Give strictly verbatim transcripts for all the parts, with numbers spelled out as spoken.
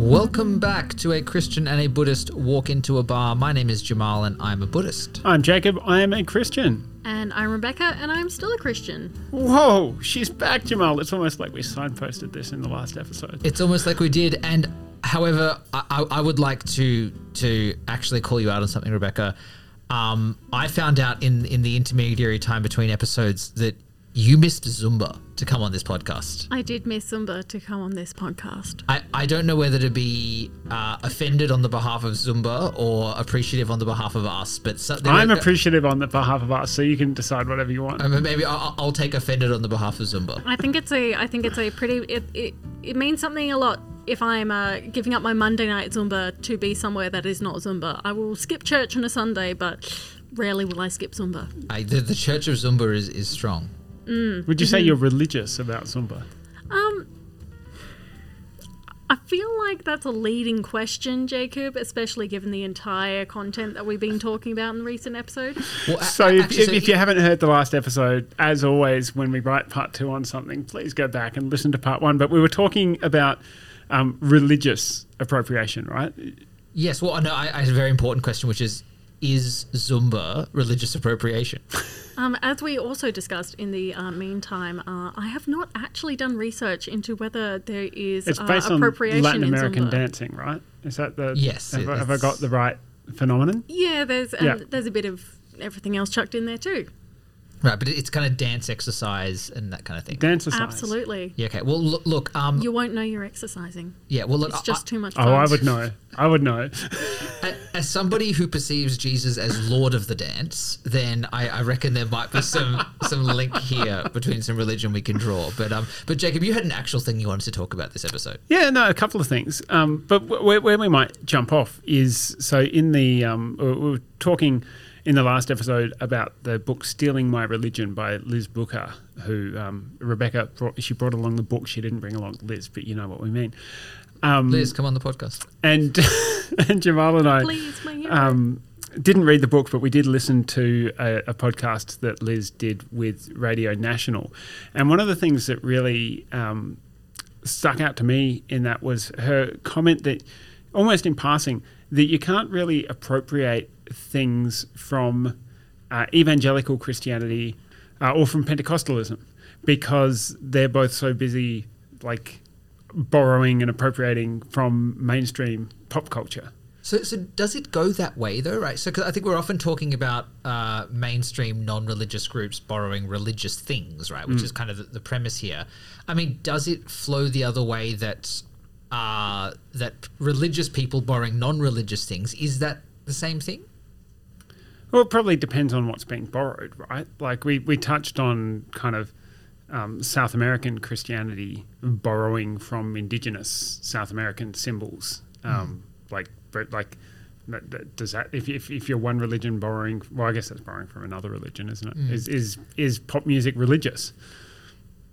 Welcome back to A Christian and a Buddhist Walk into a Bar. My name is Jamal and I'm a Buddhist. I'm Jacob. I am a Christian. And I'm Rebecca and I'm still a Christian. Whoa, she's back, Jamal. It's almost like we signposted this in the last episode. It's almost like we did. And however, I, I would like to to actually call you out on something, Rebecca. Um, I found out in, in the intermediary time between episodes that you missed Zumba to come on this podcast. I did miss Zumba to come on this podcast. I, I don't know whether to be uh, offended on the behalf of Zumba or appreciative on the behalf of us. But so, I'm were, appreciative on the behalf of us, so you can decide whatever you want. I mean, maybe I'll, I'll take offended on the behalf of Zumba. I think it's a I think it's a pretty it it, it means something a lot. If I'm uh, giving up my Monday night Zumba to be somewhere that is not Zumba, I will skip church on a Sunday, but rarely will I skip Zumba. I, the, the Church of Zumba is, is strong. Mm. Would you mm-hmm. say you're religious about Zumba? Um, I feel like that's a leading question, Jacob, especially given the entire content that we've been talking about in the recent episode. Well, so, a- if, actually, so if, if you haven't heard the last episode, as always, when we write part two on something, please go back and listen to part one. But we were talking about... Um, religious appropriation, right? Yes. Well, no, I, I had a very important question, which is, is Zumba religious appropriation? Um, as we also discussed in the uh, meantime, uh, I have not actually done research into whether there is it's based uh, appropriation on Latin American in Zumba. dancing, right? Is that the yes? Have, have I got the right phenomenon? Yeah. There's um, yeah. there's a bit of everything else chucked in there too. Right, but it's kind of dance exercise and that kind of thing. Dance exercise. Absolutely. Yeah, okay. Well, look. look um, you won't know you're exercising. Yeah, well, look. It's just I, too much fun. Oh, I would know. I would know. As somebody who perceives Jesus as Lord of the dance, then I, I reckon there might be some, some link here between some religion we can draw. But, um, but Jacob, you had an actual thing you wanted to talk about this episode. Yeah, no, a couple of things. Um, but where, where we might jump off is, so in the, um, we were talking... in the last episode about the book Stealing My Religion by Liz Bucar, who um, Rebecca, brought, she brought along the book. She didn't bring along Liz, but you know what we mean. Um, Liz, come on the podcast. And, and Jamal and I Please, um, didn't read the book, but we did listen to a, a podcast that Liz did with Radio National. And one of the things that really um, stuck out to me in that was her comment that, almost in passing, that you can't really appropriate things from uh, evangelical Christianity uh, or from Pentecostalism because they're both so busy like borrowing and appropriating from mainstream pop culture. So, so does it go that way though, right? So, 'cause I think we're often talking about uh, mainstream non-religious groups borrowing religious things, right? Which mm. is kind of the premise here. I mean, does it flow the other way that uh, that religious people borrowing non-religious things, is that the same thing? Well, it probably depends on what's being borrowed, right? Like we, we touched on kind of um, South American Christianity borrowing from indigenous South American symbols. Um, mm. Like, but like, does that if, if if you're one religion borrowing? Well, I guess that's borrowing from another religion, isn't it? Mm. Is is is pop music religious?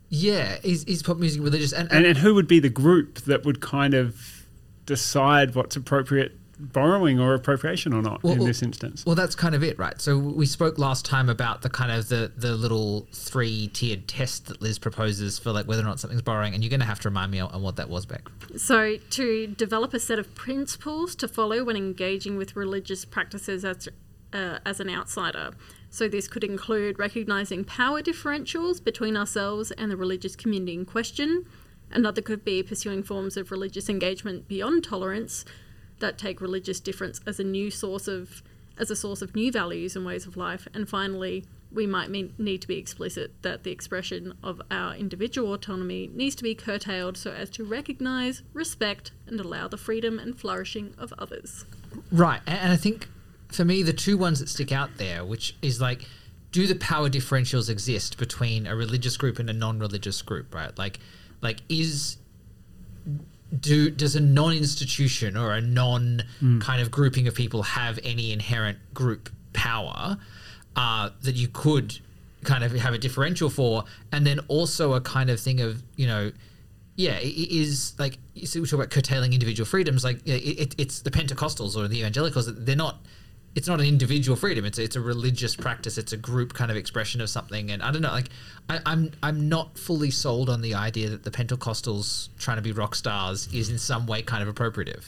Yeah, is is pop music religious? And and, and and who would be the group that would kind of decide what's appropriate? Borrowing or appropriation or not well, in well, this instance. Well, that's kind of it, right? So we spoke last time about the kind of the, the little three-tiered test that Liz proposes for like whether or not something's borrowing, and you're going to have to remind me on what that was, Beck. So to develop a set of principles to follow when engaging with religious practices as uh, as an outsider. So this could include recognising power differentials between ourselves and the religious community in question. Another could be pursuing forms of religious engagement beyond tolerance that take religious difference as a new source of, as a source of new values and ways of life. And finally, we might mean, need to be explicit that the expression of our individual autonomy needs to be curtailed so as to recognise, respect, and allow the freedom and flourishing of others. Right. And I think for me, the two ones that stick out there, which is like, do the power differentials exist between a religious group and a non-religious group, right? Like, like is... Do, does a non-institution or a non mm. kind of grouping of people have any inherent group power uh, that you could kind of have a differential for? And then also a kind of thing of, you know, yeah, it, it is like, you see, we talk about curtailing individual freedoms, like it, it, it's the Pentecostals or the Evangelicals, they're not it's not an individual freedom. It's it's a religious practice. It's a group kind of expression of something. And I don't know, like I, I'm I'm not fully sold on the idea that the Pentecostals trying to be rock stars is in some way kind of appropriative.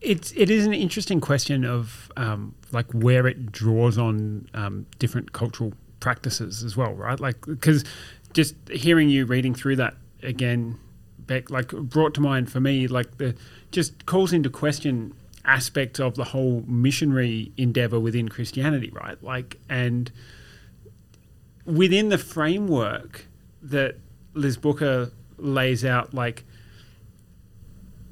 It's it is an interesting question of um, like where it draws on um, different cultural practices as well, right? Like because just hearing you reading through that again, Beck, like brought to mind for me like the just calls into question aspects of the whole missionary endeavor within Christianity, right? Like and within the framework that Liz Bucar lays out, like.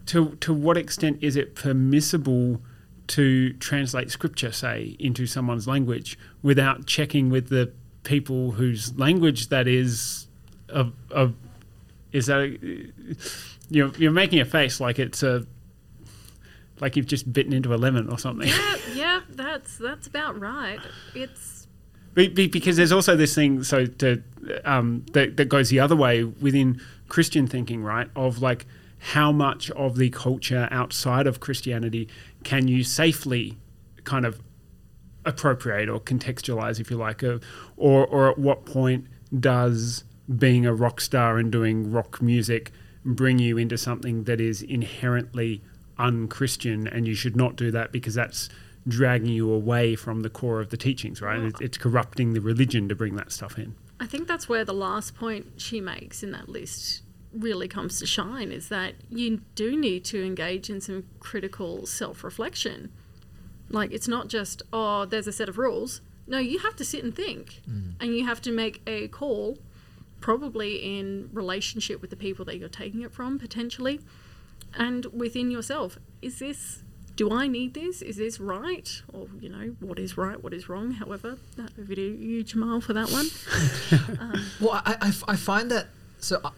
To to what extent is it permissible to translate scripture, say, into someone's language without checking with the people whose language that is? Of of is that a, you're you're making a face like it's a like you've just bitten into a lemon or something. Yeah, yeah, that's that's about right. It's be, be, because there's also this thing so to, um, that that goes the other way within Christian thinking, right? Of like. How much of the culture outside of Christianity can you safely kind of appropriate or contextualize, if you like, or or at what point does being a rock star and doing rock music bring you into something that is inherently un-Christian and you should not do that because that's dragging you away from the core of the teachings, right? And it's corrupting the religion to bring that stuff in. I think that's where the last point she makes in that list really comes to shine, is that you do need to engage in some critical self-reflection. Like it's not just, oh, there's a set of rules. No, you have to sit and think mm. and you have to make a call, probably in relationship with the people that you're taking it from potentially, and within yourself. Is this, do I need this? Is this right? Or, you know, what is right, what is wrong? However, that over to you, Jamal, for that one. um, well, I, I, I find that, so... I,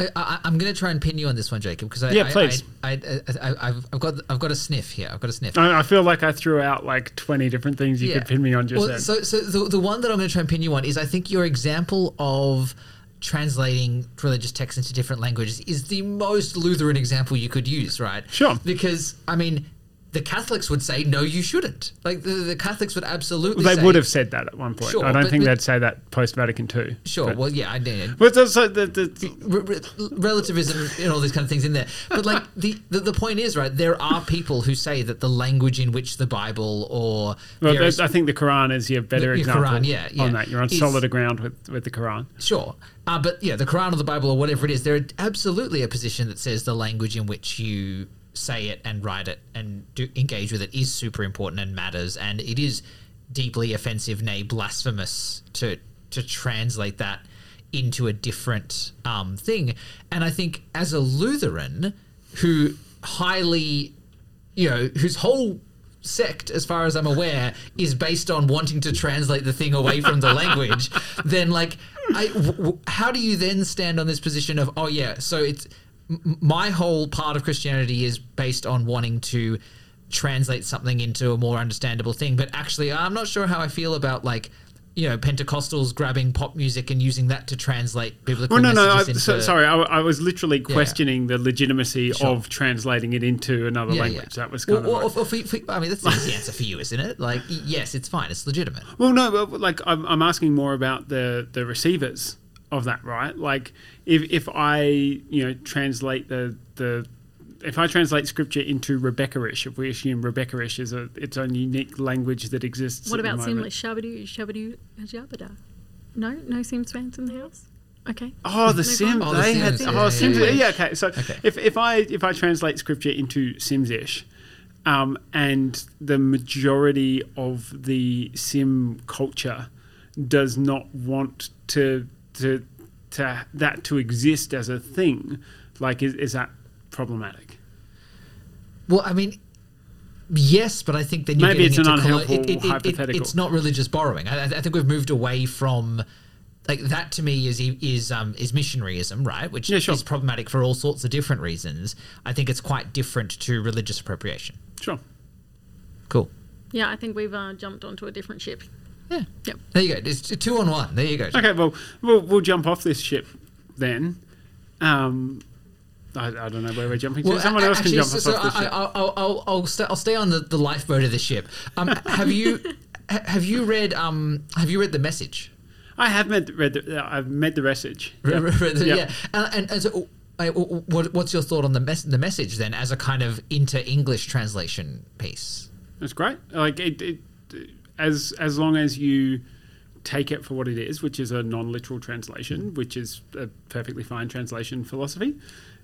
I, I, I'm going to try and pin you on this one, Jacob, because I, yeah, I, I, I, I, I've, I've got I've got a sniff here. I've got a sniff. I, I feel like I threw out like twenty different things you yeah. could pin me on just well, then. So, so the, the one that I'm going to try and pin you on is I think your example of translating religious texts into different languages is the most Lutheran example you could use, right? Sure. Because, I mean... The Catholics would say, no, you shouldn't. Like, the, the Catholics would absolutely well, they say... They would have said that at one point. Sure, I don't but, think but, they'd say that post-Vatican two. Sure, but. well, yeah, I did. But that's like the... the re- re- relativism and all these kind of things in there. But, like, the, the, the point is, right, there are people who say that the language in which the Bible or... Well, various, I think the Quran is your better your example Quran, yeah, yeah, on that. You're on is, solid ground with, with the Quran. Sure. Uh, but, yeah, the Quran or the Bible or whatever it is, there's absolutely a position that says the language in which you... say it and write it and do engage with it is super important and matters, and it is deeply offensive, nay blasphemous, to to translate that into a different um, thing. And I think as a Lutheran who highly, you know, whose whole sect, as far as I'm aware, is based on wanting to translate the thing away from the language, then like, I, w- w- how do you then stand on this position of, oh yeah, so it's, my whole part of Christianity is based on wanting to translate something into a more understandable thing. But actually, I'm not sure how I feel about, like, you know, Pentecostals grabbing pop music and using that to translate biblical well, no, messages no, I, into... So, sorry, I, I was literally questioning yeah. the legitimacy sure. of translating it into another yeah, language. Yeah. That was kind well, of... Or, like, or for, for, I mean, that's the answer for you, isn't it? Like, yes, it's fine. It's legitimate. Well, no, but, like, I'm, I'm asking more about the, the receivers of that, right? Like... If if I, you know, translate the, the if I translate scripture into Rebecca-ish, if we assume Rebecca-ish is a its own unique language that exists. What about Simlish? Shabadoo, shabadoo, jabada. No, no Sims fans in the house. Okay. Oh, the Sims. Oh, they the had. Sims. Yeah, oh, Sims. Yeah, yeah. yeah okay. So okay. if if I if I translate scripture into Sims-ish, um, and the majority of the Sim culture does not want to to. To that to exist as a thing, like is, is that problematic? Well, I mean, yes, but I think then you're maybe it's an into unhelpful collo- it, it, it, hypothetical. It, it's not religious borrowing. I, I think we've moved away from like that. To me, is is um, is missionaryism, right? Which yeah, sure. is problematic for all sorts of different reasons. I think it's quite different to religious appropriation. Sure. Cool. Yeah, I think we've uh, jumped onto a different ship. Yeah. Yep. There you go. It's two on one. There you go. Okay. Well, we'll we'll jump off this ship then. Um, I, I don't know where we're jumping to. Well, Someone else actually, can jump so, off so the ship. I'll, I'll, I'll, I'll, st- I'll stay on the, the lifeboat of the ship. Um, have you have you read um have you read The Message? I have read read the, I've read The Message. Yep. Yep. Yeah, and, and, and so what, what's your thought on the mes- the Message then as a kind of inter English translation piece? That's great. Like it, it as as long as you take it for what it is, which is a non-literal translation, which is a perfectly fine translation philosophy.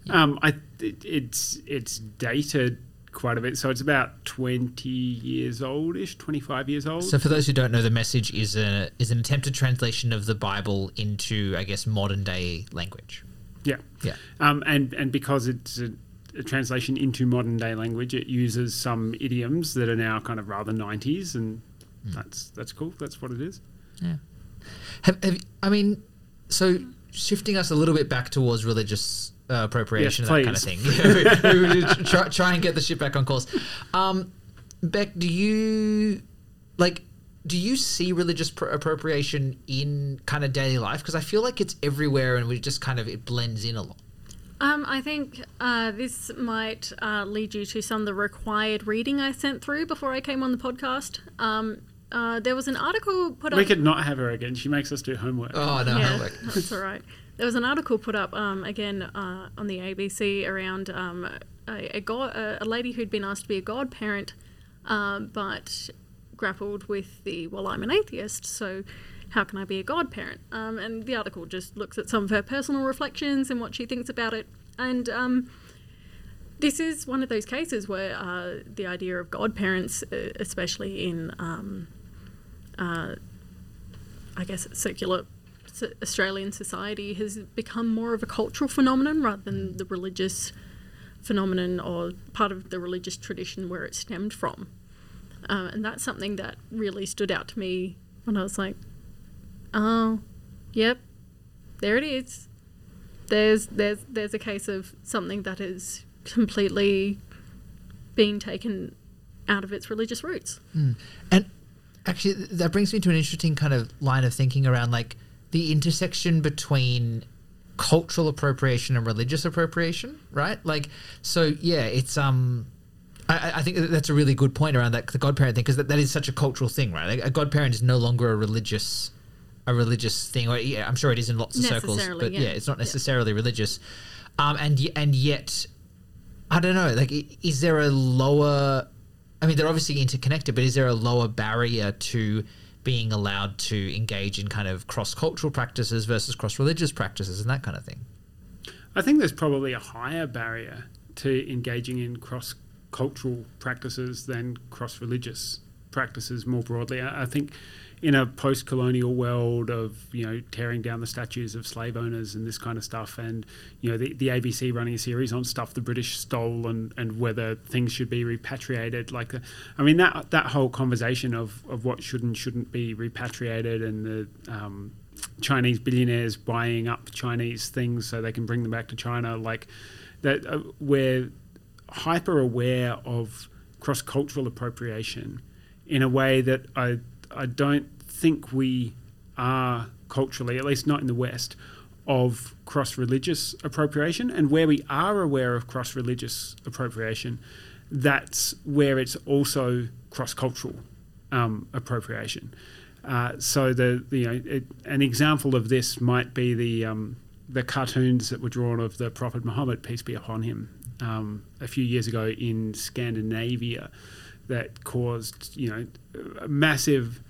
Yeah. Um, I it, it's it's dated quite a bit, so it's about twenty years oldish, twenty-five years old. So for those who don't know, The Message is a is an attempted translation of the Bible into, I guess, modern day language. Yeah, yeah. Um, and and because it's a, a translation into modern day language, it uses some idioms that are now kind of rather nineties, and mm. that's that's cool. That's what it is. Yeah. Have, have I mean, so shifting us a little bit back towards religious uh, appropriation, yes, and that please. kind of thing. we, we, we try, try and get the ship back on course. Um, Beck, do you like? Do you see religious pr- appropriation in kind of daily life? Because I feel like it's everywhere, and we just kind of it blends in a lot. Um, I think uh, this might uh, lead you to some of the required reading I sent through before I came on the podcast. Um, Uh, there was an article put we up... We could not have her again. She makes us do homework. Oh, no yeah, homework. That's all right. There was an article put up, um, again, uh, on the A B C around um, a, a, go- a lady who'd been asked to be a godparent uh, but grappled with the, well, I'm an atheist, so how can I be a godparent? Um, and the article just looks at some of her personal reflections and what she thinks about it. And... Um, This is one of those cases where uh, the idea of godparents, especially in, um, uh, I guess, secular Australian society, has become more of a cultural phenomenon rather than the religious phenomenon or part of the religious tradition where it stemmed from. Uh, and that's something that really stood out to me when I was like, oh, yep, there it is. There's, there's, there's a case of something that is... completely being taken out of its religious roots. Mm. And actually that brings me to an interesting kind of line of thinking around like the intersection between cultural appropriation and religious appropriation, right? Like, so yeah, it's, um, I, I think that's a really good point around that, the godparent thing, because that, that is such a cultural thing, right? Like, a godparent is no longer a religious a religious thing, or yeah, I'm sure it is in lots of circles, but yeah, yeah it's not necessarily yeah. religious. Um, and and yet, I don't know, like, is there a lower, I mean, they're obviously interconnected, but is there a lower barrier to being allowed to engage in kind of cross-cultural practices versus cross-religious practices and that kind of thing? I think there's probably a higher barrier to engaging in cross-cultural practices than cross-religious practices more broadly. I think in a post-colonial world of, you know, tearing down the statues of slave owners and this kind of stuff, and, you know, the, the A B C running a series on stuff the British stole and, and whether things should be repatriated. Like, the, I mean, that that whole conversation of, of what should and shouldn't be repatriated, and the um, Chinese billionaires buying up Chinese things so they can bring them back to China, like, that uh, we're hyper-aware of cross-cultural appropriation in a way that I I don't think we are culturally, at least not in the West, of cross-religious appropriation. And where we are aware of cross-religious appropriation, that's where it's also cross-cultural um, appropriation. Uh, so the, the you know it, an example of this might be the um, the cartoons that were drawn of the Prophet Muhammad, peace be upon him, um, a few years ago in Scandinavia, that caused, you know, a massive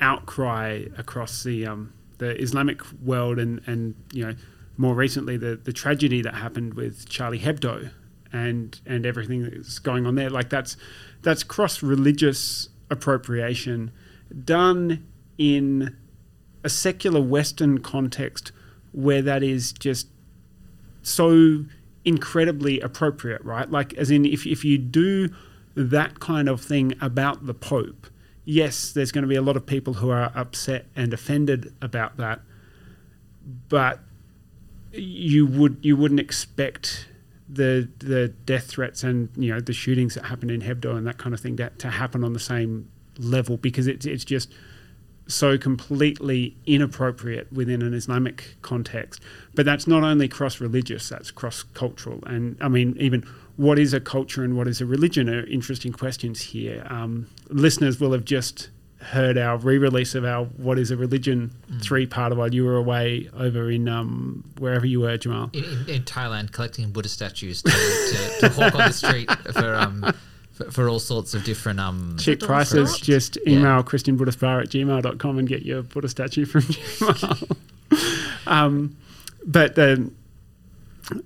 outcry across the um, the Islamic world, and, and you know, more recently the, the tragedy that happened with Charlie Hebdo and and everything that's going on there. Like, that's that's cross-religious appropriation done in a secular Western context where that is just so incredibly appropriate, right? Like, as in, if if you do that kind of thing about the Pope, yes, there's going to be a lot of people who are upset and offended about that, but you would you wouldn't expect the the death threats and, you know, the shootings that happened in Hebdo and that kind of thing to, to happen on the same level, because it's it's just so completely inappropriate within an Islamic context. But that's not only cross-religious, that's cross-cultural. And I mean, even what is a culture and what is a religion are interesting questions here. Um, listeners will have just heard our re-release of our What is a Religion mm. three-parter while you were away over in um, wherever you were, Jamal. In, in, in Thailand, collecting Buddha statues to, to, to hawk on the street for... Um, for all sorts of different... Um, cheap prices, products. Just email yeah. christian buddhist bar at gmail dot com and get your Buddha statue from Jamal. um, but then...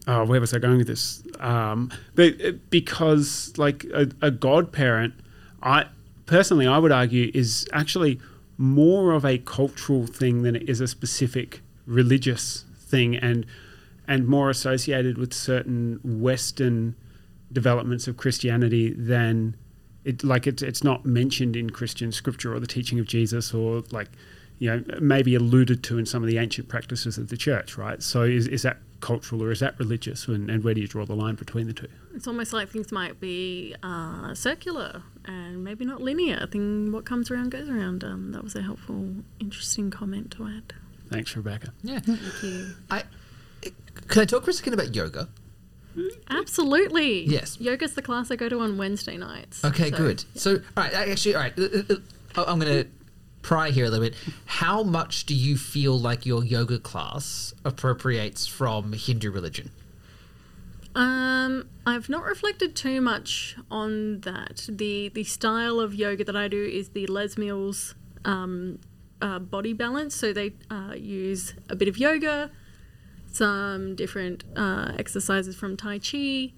Oh, where was I going with this? Um, but because, like, a, a godparent, I personally, I would argue, is actually more of a cultural thing than it is a specific religious thing, and and more associated with certain Western... developments of Christianity than it like it's it's not mentioned in Christian scripture or the teaching of Jesus, or like, you know, maybe alluded to in some of the ancient practices of the church, right? So is, is that cultural or is that religious, and, and where do you draw the line between the two? It's almost like things might be uh, circular and maybe not linear. I think what comes around goes around. Um, that was a helpful, interesting comment to add. Thanks, Rebecca. Yeah. Thank you. I, can I talk for a second about yoga? Absolutely. Yes. Yoga's the class I go to on Wednesday nights. Okay, so, good. Yeah. So, all right, actually, all right, I'm going to pry here a little bit. How much do you feel like your yoga class appropriates from Hindu religion? Um, I've not reflected too much on that. The the style of yoga that I do is the Les Mills um, uh, Body Balance. So they uh, use a bit of yoga, some different uh, exercises from Tai Chi,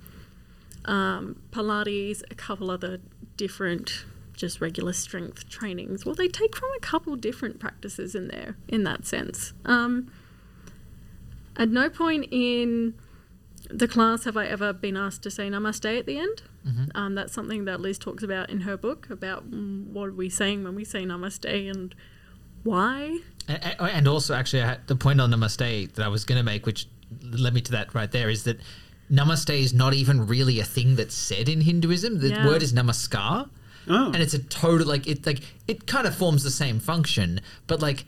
um, Pilates, a couple other different just regular strength trainings. Well, they take from a couple different practices in there in that sense. Um, at no point in the class have I ever been asked to say namaste at the end. Mm-hmm. Um, that's something that Liz talks about in her book, about what are we saying when we say namaste and why. And also, actually, the point on namaste that I was going to make, which led me to that right there, is that namaste is not even really a thing that's said in Hinduism. The yeah. word is namaskar, oh. and it's a total, like, it like it kind of forms the same function, but, like,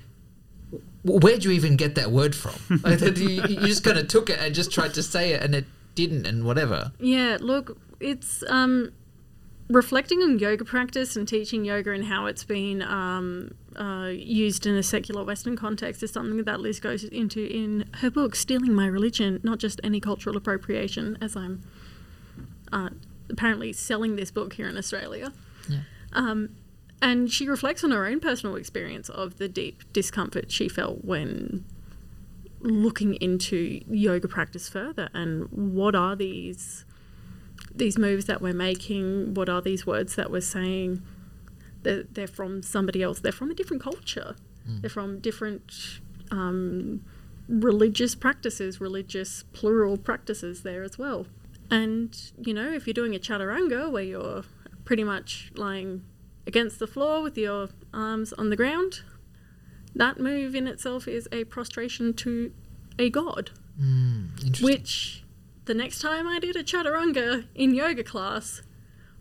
where do you even get that word from? Like, you, you just kind of took it and just tried to say it, and it didn't, and whatever. Yeah, look, it's... um. Reflecting on yoga practice and teaching yoga and how it's been um, uh, used in a secular Western context is something that Liz goes into in her book, Stealing My Religion, not just any cultural appropriation, as I'm uh, apparently selling this book here in Australia. Yeah. Um, and she reflects on her own personal experience of the deep discomfort she felt when looking into yoga practice further, and what are these... these moves that we're making, what are these words that we're saying? They're, they're from somebody else. They're from a different culture. Mm. They're from different um, religious practices, religious plural practices there as well. And, you know, if you're doing a chaturanga where you're pretty much lying against the floor with your arms on the ground, that move in itself is a prostration to a god. Mm, interesting. Which... the next time I did a chaturanga in yoga class,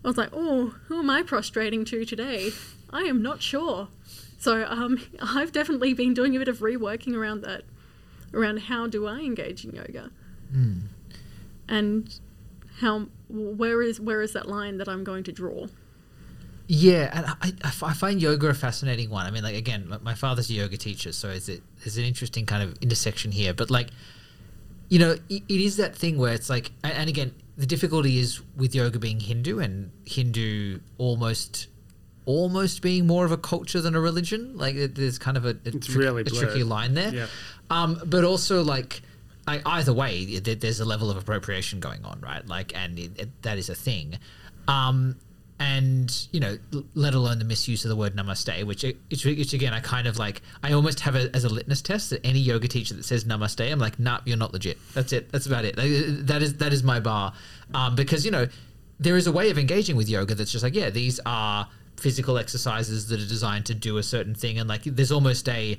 I was like, oh, who am I prostrating to today? I am not sure. So um, I've definitely been doing a bit of reworking around that, around how do I engage in yoga, mm. and how where is where is that line that I'm going to draw? Yeah, and I, I find yoga a fascinating one. I mean, like, again, my father's a yoga teacher, so it's it, there's an interesting kind of intersection here. But, like, you know, it is that thing where it's like, and again, the difficulty is with yoga being Hindu, and Hindu almost almost being more of a culture than a religion. Like, there's kind of a, a, tri- really a tricky line there. Yeah. Um, but also, like, I, either way, there's a level of appropriation going on, right? Like, and it, it, that is a thing. Um, and, you know, let alone the misuse of the word namaste, which, which, which again, I kind of like, I almost have it as a litmus test that any yoga teacher that says namaste, I'm like, nah, you're not legit. That's it. That's about it. Like, that is that is my bar. Um, because, you know, there is a way of engaging with yoga that's just like, yeah, these are physical exercises that are designed to do a certain thing. And, like, there's almost a,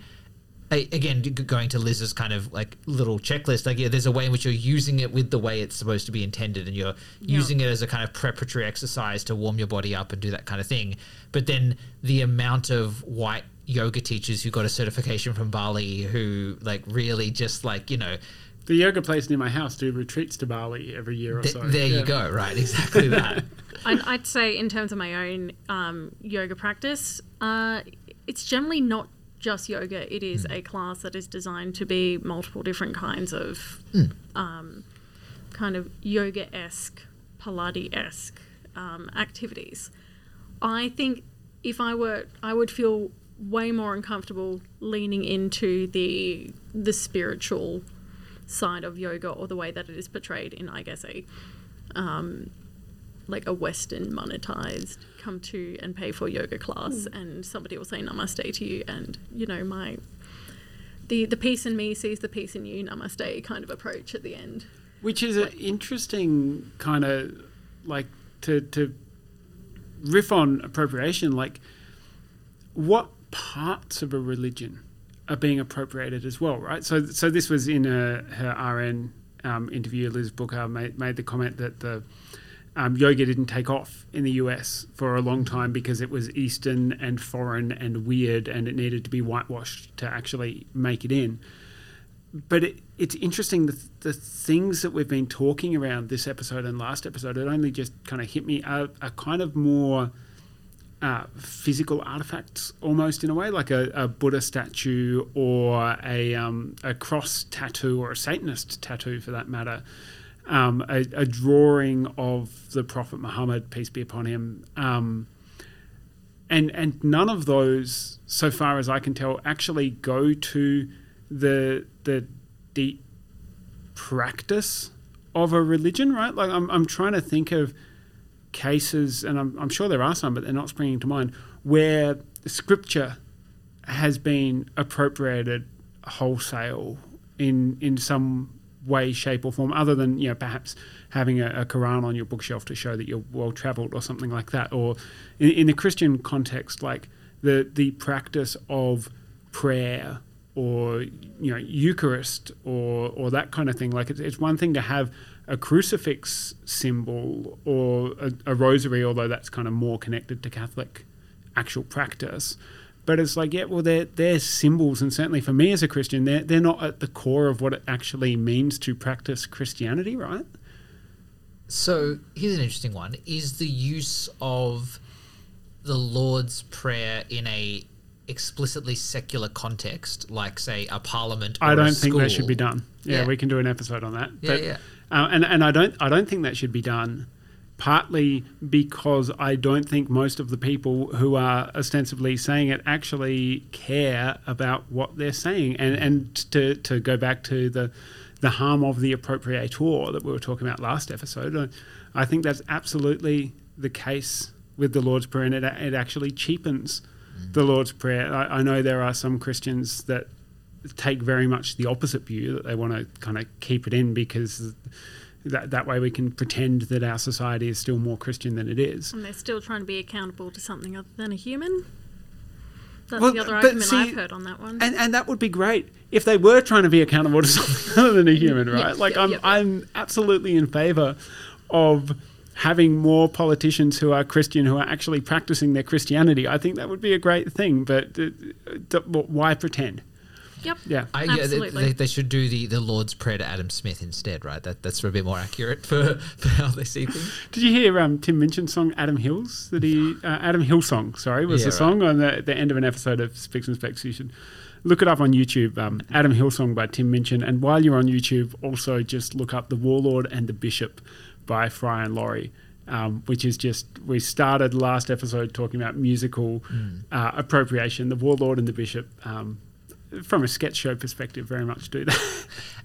a again, going to Liz's kind of, like, little checklist, like, yeah, there's a way in which you're using it with the way it's supposed to be intended, and you're yeah. using it as a kind of preparatory exercise to warm your body up and do that kind of thing. But then the amount of white yoga teachers who got a certification from Bali who like really just like, you know, the yoga place near my house do retreats to Bali every year or Th- so. There yeah. you go. Right. Exactly that. I'd, I'd say in terms of my own um, yoga practice, uh, it's generally not just yoga. It is mm. a class that is designed to be multiple different kinds of mm. um, kind of yoga-esque, Pilates-esque um, activities. I think if I were, I would feel way more uncomfortable leaning into the the spiritual side of yoga, or the way that it is portrayed in, I guess, a um, like a Western monetized come to and pay for yoga class, mm. and somebody will say namaste to you, and you know my the the peace in me sees the peace in you, namaste kind of approach at the end, which is like, an interesting kind of like to to riff on appropriation. Like, what parts of a religion are being appropriated as well, right? So so this was in a, her R N um, interview, Liz Bucar made, made the comment that the um, yoga didn't take off in the U S for a long time because it was Eastern and foreign and weird, and it needed to be whitewashed to actually make it in. But it, it's interesting, the, the things that we've been talking around this episode and last episode, it only just kind of hit me, are, are kind of more... Uh, physical artifacts almost in a way, like a, a Buddha statue or a um, a cross tattoo, or a Satanist tattoo for that matter, um, a, a drawing of the Prophet Muhammad, peace be upon him. Um, and and none of those, so far as I can tell, actually go to the the deep practice of a religion, right? Like I'm I'm trying to think of cases, and I'm, I'm sure there are some, but they're not springing to mind, where scripture has been appropriated wholesale in in some way, shape or form, other than, you know, perhaps having a, a Quran on your bookshelf to show that you're well traveled or something like that. Or in, in the Christian context, like the the practice of prayer or, you know, Eucharist or or that kind of thing. Like it's, it's one thing to have a crucifix symbol or a, a rosary, although that's kind of more connected to Catholic actual practice. But it's like, yeah, well, they're, they're symbols, and certainly for me as a Christian, they're, they're not at the core of what it actually means to practice Christianity, right? So here's an interesting one, is the use of the Lord's Prayer in a explicitly secular context, like, say, a parliament or a school. I don't think that should be done. Yeah, yeah, we can do an episode on that. Yeah, but, yeah. Uh, and and I don't I don't think that should be done, partly because I don't think most of the people who are ostensibly saying it actually care about what they're saying. And and to, to go back to the the harm of the appropriator that we were talking about last episode, I think that's absolutely the case with the Lord's Prayer, and it, it actually cheapens mm. the Lord's Prayer. I, I know there are some Christians that take very much the opposite view, that they want to kind of keep it in because that that way we can pretend that our society is still more Christian than it is. And they're still trying to be accountable to something other than a human. That's well, the other argument see, I've heard on that one. And and that would be great if they were trying to be accountable to something other than a human, right? Yep, like yep, I'm yep. I'm absolutely in favour of having more politicians who are Christian, who are actually practising their Christianity. I think that would be a great thing, but uh, why pretend? Yep. Yeah. I, yeah Absolutely. They, they, they should do the, the Lord's Prayer to Adam Smith instead, right? That that's a bit more accurate for, for how they see things. Did you hear um, Tim Minchin's song Adam Hills? That he uh, Adam Hillsong, sorry, was yeah, the right. song on the, the end of an episode of Fix and Spex. You should look it up on YouTube. Um, Adam Hillsong by Tim Minchin. And while you're on YouTube, also just look up The Warlord and the Bishop by Fry and Laurie. Um, which is just, we started last episode talking about musical mm. uh, appropriation. The Warlord and the Bishop, um, from a sketch show perspective, very much do that.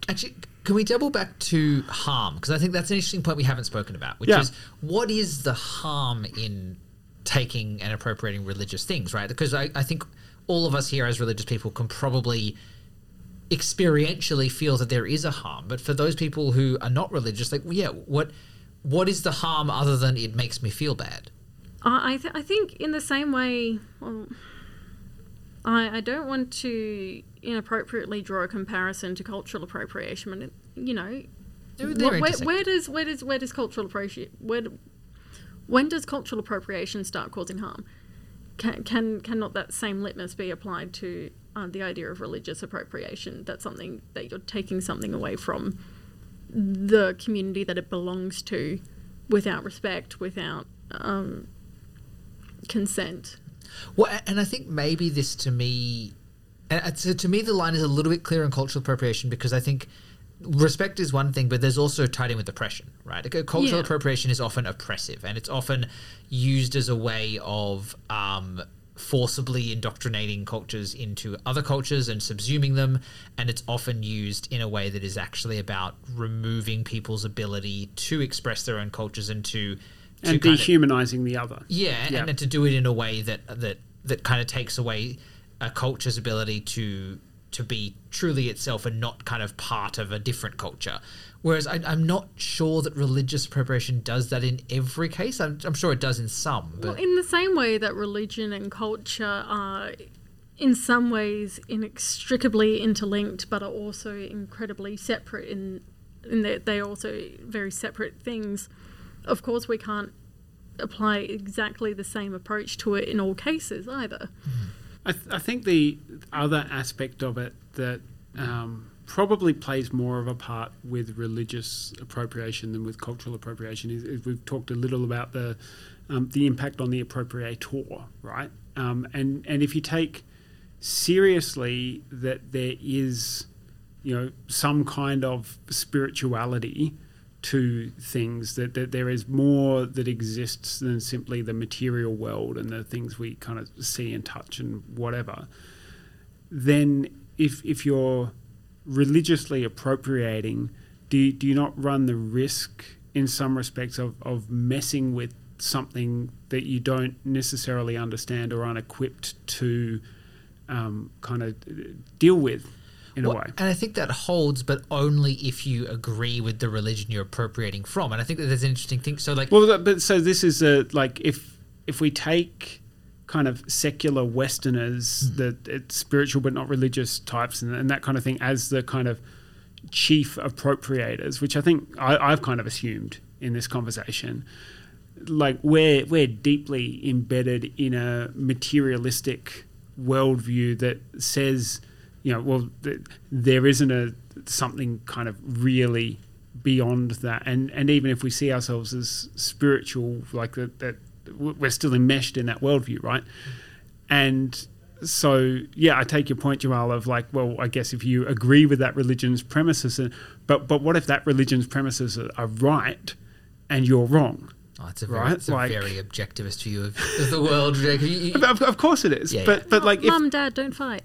Actually, can we double back to harm? Because I think that's an interesting point we haven't spoken about, which yeah. is what is the harm in taking and appropriating religious things, right? Because I, I think all of us here as religious people can probably experientially feel that there is a harm. But for those people who are not religious, like, well, yeah, what what is the harm other than it makes me feel bad? I, th- I think in the same way... Well, I, I don't want to inappropriately draw a comparison to cultural appropriation, but it, you know, wh- where, where does where does where does cultural appropriation where when does cultural appropriation start causing harm? can can cannot that same litmus be applied to uh, the idea of religious appropriation? That's something that you're taking something away from the community that it belongs to, without respect, without um, consent. Well, and I think maybe this to me, and so to me the line is a little bit clearer in cultural appropriation, because I think respect is one thing, but there's also tied in with oppression, right? Cultural yeah. appropriation is often oppressive, and it's often used as a way of um, forcibly indoctrinating cultures into other cultures and subsuming them, and it's often used in a way that is actually about removing people's ability to express their own cultures and to... to and dehumanizing of, the other. Yeah, yeah. And, and to do it in a way that, that, that kind of takes away a culture's ability to... to be truly itself and not kind of part of a different culture. Whereas I, I'm not sure that religious appropriation does that in every case. I'm, I'm sure it does in some. But. Well, in the same way that religion and culture are in some ways inextricably interlinked, but are also incredibly separate in, in that they're also very separate things. Of course, we can't apply exactly the same approach to it in all cases either. Mm. I, th- I think the other aspect of it that um, probably plays more of a part with religious appropriation than with cultural appropriation is, is we've talked a little about the um, the impact on the appropriator, right? Um, and and if you take seriously that there is, you know, some kind of spirituality to things, that, that there is more that exists than simply the material world and the things we kind of see and touch and whatever, then if if you're religiously appropriating, do you, do you not run the risk in some respects of, of messing with something that you don't necessarily understand or aren't equipped to um, kind of deal with? In well, a way. And I think that holds, but only if you agree with the religion you're appropriating from. And I think that there's an interesting thing. So, like, well, but so this is a like if if we take kind of secular Westerners, mm-hmm. the it's spiritual but not religious types, and, and that kind of thing as the kind of chief appropriators, which I think I, I've kind of assumed in this conversation. Like, we're we're deeply embedded in a materialistic worldview that says, you know, well, there isn't a something kind of really beyond that. And and even if we see ourselves as spiritual, like that, that we're still enmeshed in that worldview, right? And so, yeah, I take your point, Jamal, of like, well, I guess if you agree with that religion's premises, but but what if that religion's premises are right and you're wrong? Oh, it's a very, right? it's a like, very objectivist view of, of the world. of, of course it is. Yeah, but yeah. but oh, like, mum, dad, don't fight.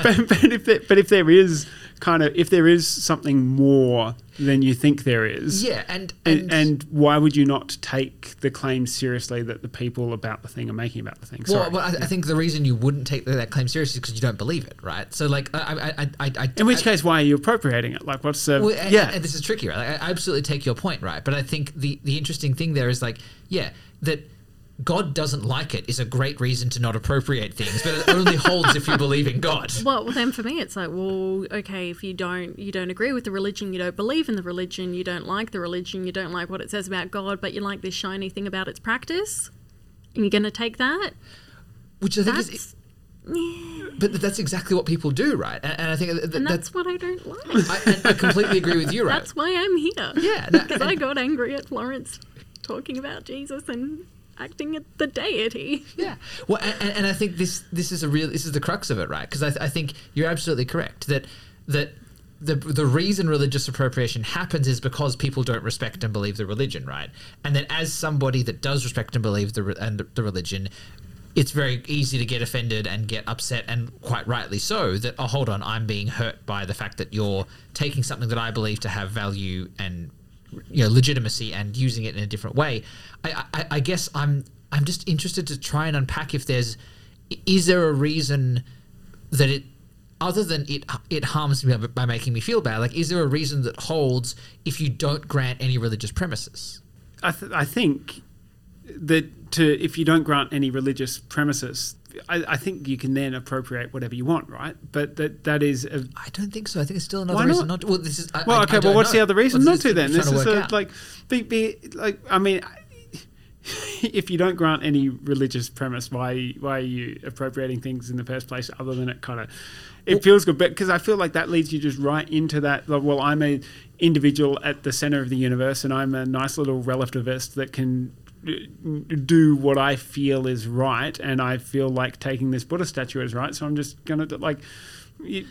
but, but if there, but if there is kind of if there is something more than you think there is, yeah, and and, and and why would you not take the claim seriously that the people about the thing are making about the thing? Sorry. Well, well I, yeah. I think the reason you wouldn't take that claim seriously is because you don't believe it, right? So, like, I, I, I, I, I in which I, case, why are you appropriating it? Like, what's the? Well, and, yeah, and this is tricky, right? Like, I absolutely take your point, right? But I think the the interesting thing there is like, yeah, that. God doesn't like it is a great reason to not appropriate things, but it only holds if you believe in God. Well, then for me, it's like, well, okay, if you don't, you don't agree with the religion, you don't believe in the religion, you don't like the religion, you don't like what it says about God, but you like this shiny thing about its practice, and you're going to take that? Which I think that's, is... But that's exactly what people do, right? And, and I think that, and that's, that's what I don't like. I, and I completely agree with you, right? That's why I'm here. Yeah. Because I got angry at Florence talking about Jesus and... acting at the deity. Yeah. Well, and, and I think this this is a real this is the crux of it, right? Because I, th- I think you're absolutely correct that that the the reason religious appropriation happens is because people don't respect and believe the religion, right? And then as somebody that does respect and believe the re- and the religion, it's very easy to get offended and get upset, and quite rightly so, that, oh, hold on, I'm being hurt by the fact that you're taking something that I believe to have value and, you know, legitimacy and using it in a different way. I, I, I guess I'm I'm just interested to try and unpack if there's is there a reason that it other than it it harms me by making me feel bad. Like, is there a reason that holds if you don't grant any religious premises? I th- I think that to if you don't grant any religious premises, I, I think you can then appropriate whatever you want, right? But that that is... A, I don't think so. I think it's still another reason not to... Well, this is, I, well okay, I, I well, what's know. the other reason well, not to then? This is, to is a, like... Be, be, like, I mean... if you don't grant any religious premise, why why are you appropriating things in the first place? Other than it kind of it well, feels good, but because I feel like that leads you just right into that. Like, well, I'm an individual at the center of the universe, and I'm a nice little relativist that can do what I feel is right, and I feel like taking this Buddha statue is right, so I'm just gonna like. You,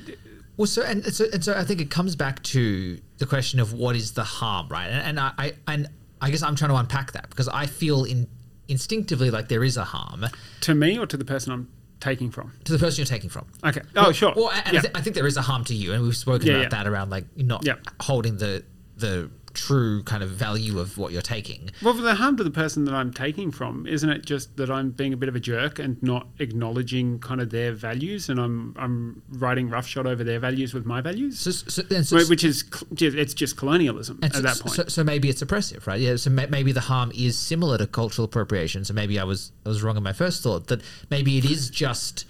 Well, so and so and so, I think it comes back to the question of what is the harm, right? And, and I and I guess I'm trying to unpack that, because I feel in, instinctively like there is a harm to me, or to the person I'm taking from, to the person you're taking from. Okay. Oh, well, sure. Well, and yeah. I, th- I think there is a harm to you, and we've spoken yeah, about yeah. that around like not yeah. holding the the true kind of value of what you're taking. Well, for the harm to the person that I'm taking from, isn't it just that I'm being a bit of a jerk and not acknowledging kind of their values, and I'm I'm riding roughshod over their values with my values, so, so, and so, which is it's just colonialism at so, that point. So, so maybe it's oppressive, right? Yeah. So ma- maybe the harm is similar to cultural appropriation. So maybe I was I was wrong in my first thought that maybe it is just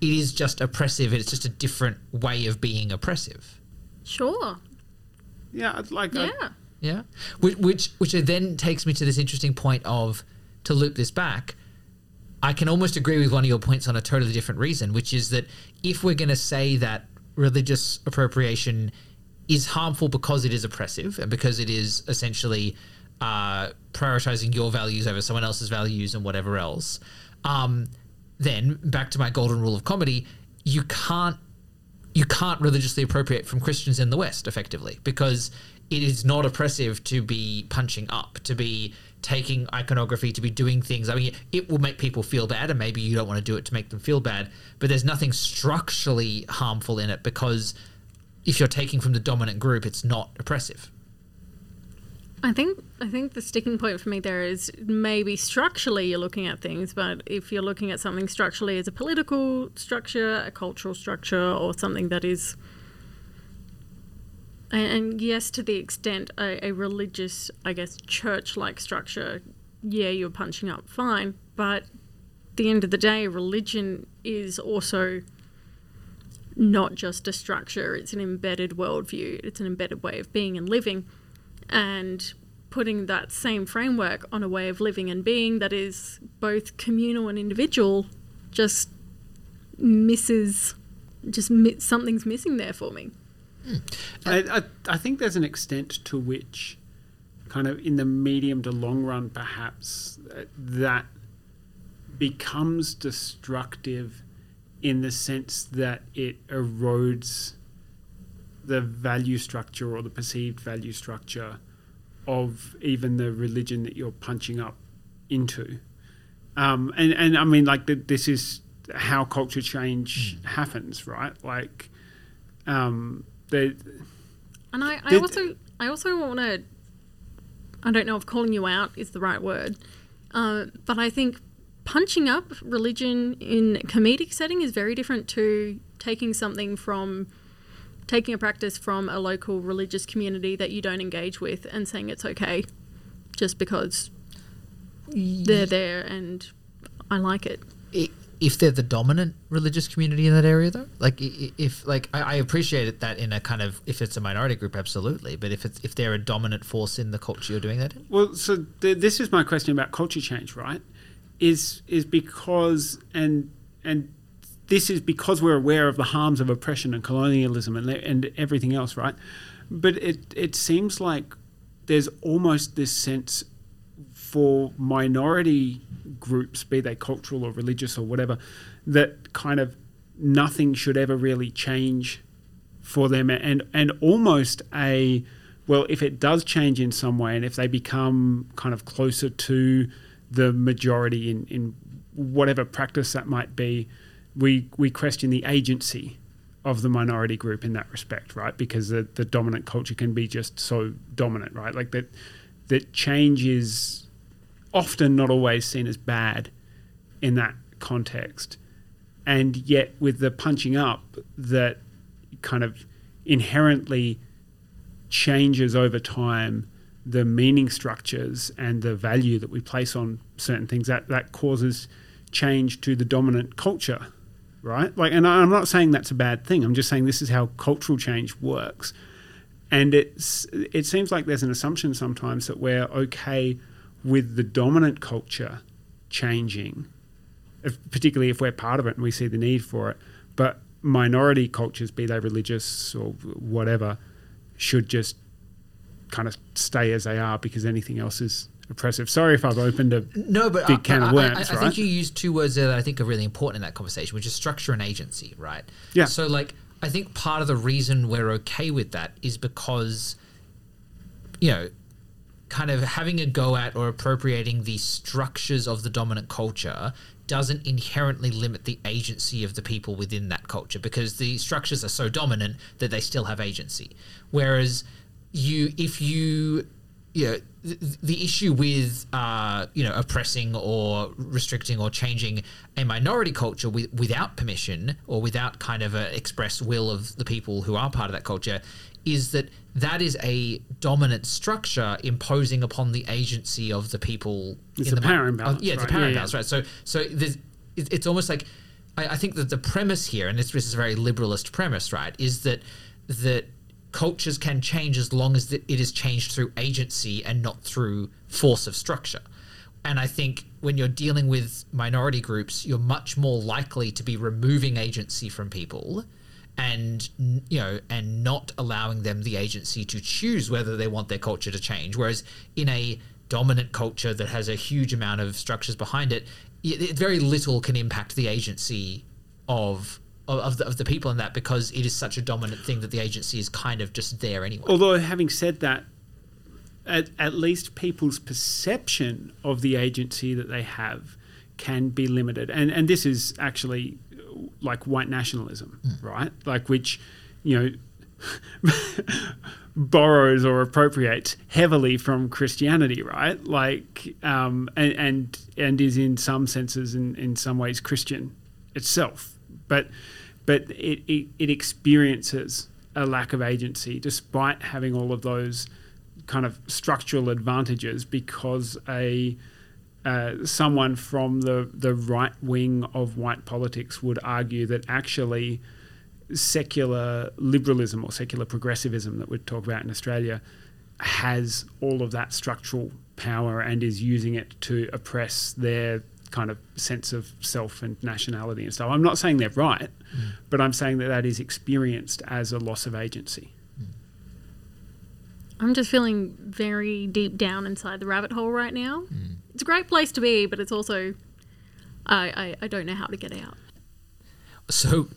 it is just oppressive. It's just a different way of being oppressive. Sure. Yeah. Like. Yeah. I, Yeah, which, which which then takes me to this interesting point of, to loop this back, I can almost agree with one of your points on a totally different reason, which is that if we're going to say that religious appropriation is harmful because it is oppressive and because it is essentially uh, prioritizing your values over someone else's values and whatever else, um, then back to my golden rule of comedy, you can't you can't religiously appropriate from Christians in the West effectively, because it is not oppressive to be punching up, to be taking iconography, to be doing things. I mean, it will make people feel bad, and maybe you don't want to do it to make them feel bad, but there's nothing structurally harmful in it, because if you're taking from the dominant group, it's not oppressive. I think I think the sticking point for me there is maybe structurally you're looking at things, but if you're looking at something structurally as a political structure, a cultural structure, or something that is... And yes, to the extent a, a religious, I guess, church-like structure, yeah, you're punching up, fine. But at the end of the day, religion is also not just a structure. It's an embedded worldview. It's an embedded way of being and living. And putting that same framework on a way of living and being that is both communal and individual just misses, just mi- something's missing there for me. I, I, I think there's an extent to which kind of in the medium to long run perhaps that becomes destructive in the sense that it erodes the value structure or the perceived value structure of even the religion that you're punching up into. Um, and, and I mean, like the, this is how culture change mm. happens, right? Like... Um, They, and I, I also I also want to, I don't know if calling you out is the right word, uh, but I think punching up religion in a comedic setting is very different to taking something from, taking a practice from a local religious community that you don't engage with and saying it's okay just because they're there and I like it. it If they're the dominant religious community in that area, though, like if like I, I appreciate it that in a kind of if it's a minority group, absolutely. But if it's if they're a dominant force in the culture you're doing that in, well, so th- this is my question about culture change, right? Is is because and and this is because we're aware of the harms of oppression and colonialism and and everything else, right? But it it seems like there's almost this sense for minority groups, be they cultural or religious or whatever, that kind of nothing should ever really change for them, and and almost a well, if it does change in some way, and if they become kind of closer to the majority in, in whatever practice that might be, we we question the agency of the minority group in that respect, right? Because the, the dominant culture can be just so dominant, right? Like that that change is often not always seen as bad in that context. And yet with the punching up that kind of inherently changes over time the meaning structures and the value that we place on certain things, that, that causes change to the dominant culture, right? Like, and I'm not saying that's a bad thing. I'm just saying this is how cultural change works. And it's it seems like there's an assumption sometimes that we're okay with the dominant culture changing, if, particularly if we're part of it and we see the need for it, but minority cultures, be they religious or whatever, should just kind of stay as they are because anything else is oppressive. Sorry if I've opened a no, but big I, can I, of worms, I, I, I right? think you used two words that I think are really important in that conversation, which is structure and agency, right? Yeah. So, like, I think part of the reason we're okay with that is because, you know, kind of having a go at or appropriating the structures of the dominant culture doesn't inherently limit the agency of the people within that culture, because the structures are so dominant that they still have agency. Whereas you, if you, you know, the, the issue with, uh, you know, oppressing or restricting or changing a minority culture with, without permission or without kind of an express will of the people who are part of that culture is that that is a dominant structure imposing upon the agency of the people. It's in a the power imbalance. Oh, yeah, it's right? a power yeah, imbalance, yeah. right? So, so it, it's almost like I, I think that the premise here, and this, this is a very liberalist premise, right, is that that cultures can change as long as it is changed through agency and not through force of structure. And I think when you're dealing with minority groups, you're much more likely to be removing agency from people, and you know, and not allowing them the agency to choose whether they want their culture to change. Whereas in a dominant culture that has a huge amount of structures behind it, it very little can impact the agency of of the, of the people in that, because it is such a dominant thing that the agency is kind of just there anyway. Although, having said that, at, at least people's perception of the agency that they have can be limited, and and this is actually like white nationalism, mm. right? Like, which, you know, borrows or appropriates heavily from Christianity, right? Like, um, and, and and is in some senses, in, in some ways, Christian itself. But but it, it, it experiences a lack of agency despite having all of those kind of structural advantages, because a Uh, someone from the, the right wing of white politics would argue that actually secular liberalism or secular progressivism that we talk about in Australia has all of that structural power and is using it to oppress their kind of sense of self and nationality and stuff. I'm not saying they're right, mm. but I'm saying that that is experienced as a loss of agency. I'm just feeling very deep down inside the rabbit hole right now. Mm. It's a great place to be, but it's also, I, I, I don't know how to get out. So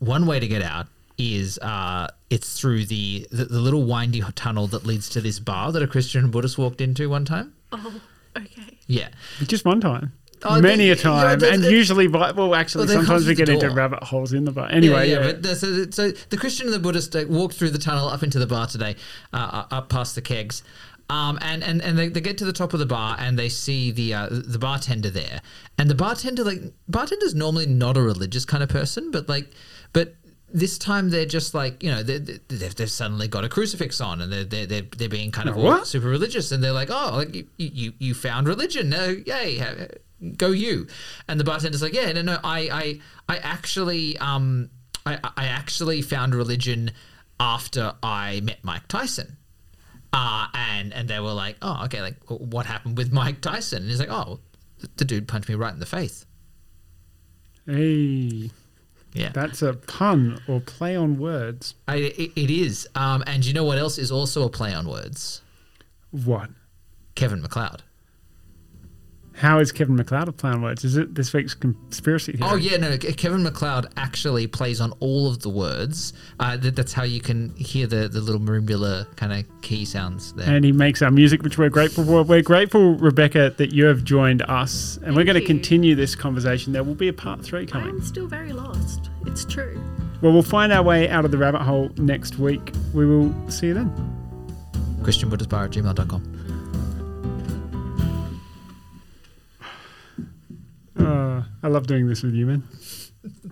one way to get out is uh, it's through the, the, the little windy tunnel that leads to this bar that a Christian and Buddhist walked into one time. Oh, okay. Yeah. Just one time. Oh, Many the, a time, the, the, and the, usually, by, well, actually, well, sometimes we get door. into rabbit holes in the bar. Anyway, yeah. yeah, yeah. But the, so, so the Christian and the Buddhist walked through the tunnel up into the bar today, uh, up past the kegs, um, and and and they, they get to the top of the bar and they see the uh, the bartender there, and the bartender like bartender's normally not a religious kind of person, but like, but. This time they're just like, you know, they've they've suddenly got a crucifix on and they're they're they're, they're being kind of all super religious, and they're like, oh, like you you, you found religion, no, yay, go you. And the bartender's like, yeah, no, no, I I I actually um I I actually found religion after I met Mike Tyson. Uh and and they were like, oh, okay, like what happened with Mike Tyson? And he's like, oh, the dude punched me right in the face. Hey. Yeah. That's a pun or play on words. I, it, it is. Um, and you know what else is also a play on words? What? Kevin MacLeod. How is Kevin MacLeod a play on words? Is it this week's conspiracy theory? Oh, yeah, no. Kevin MacLeod actually plays on all of the words. Uh, that, that's how you can hear the, the little marimba kind of key sounds there. And he makes our music, which we're grateful for. We're grateful, Rebecca, that you have joined us. And Thank we're going to continue this conversation. There will be a part three coming. I'm still very lost. It's true. Well, we'll find our way out of the rabbit hole next week. We will see you then. christian buddhist bar at gmail dot com. Uh, I love doing this with you, man.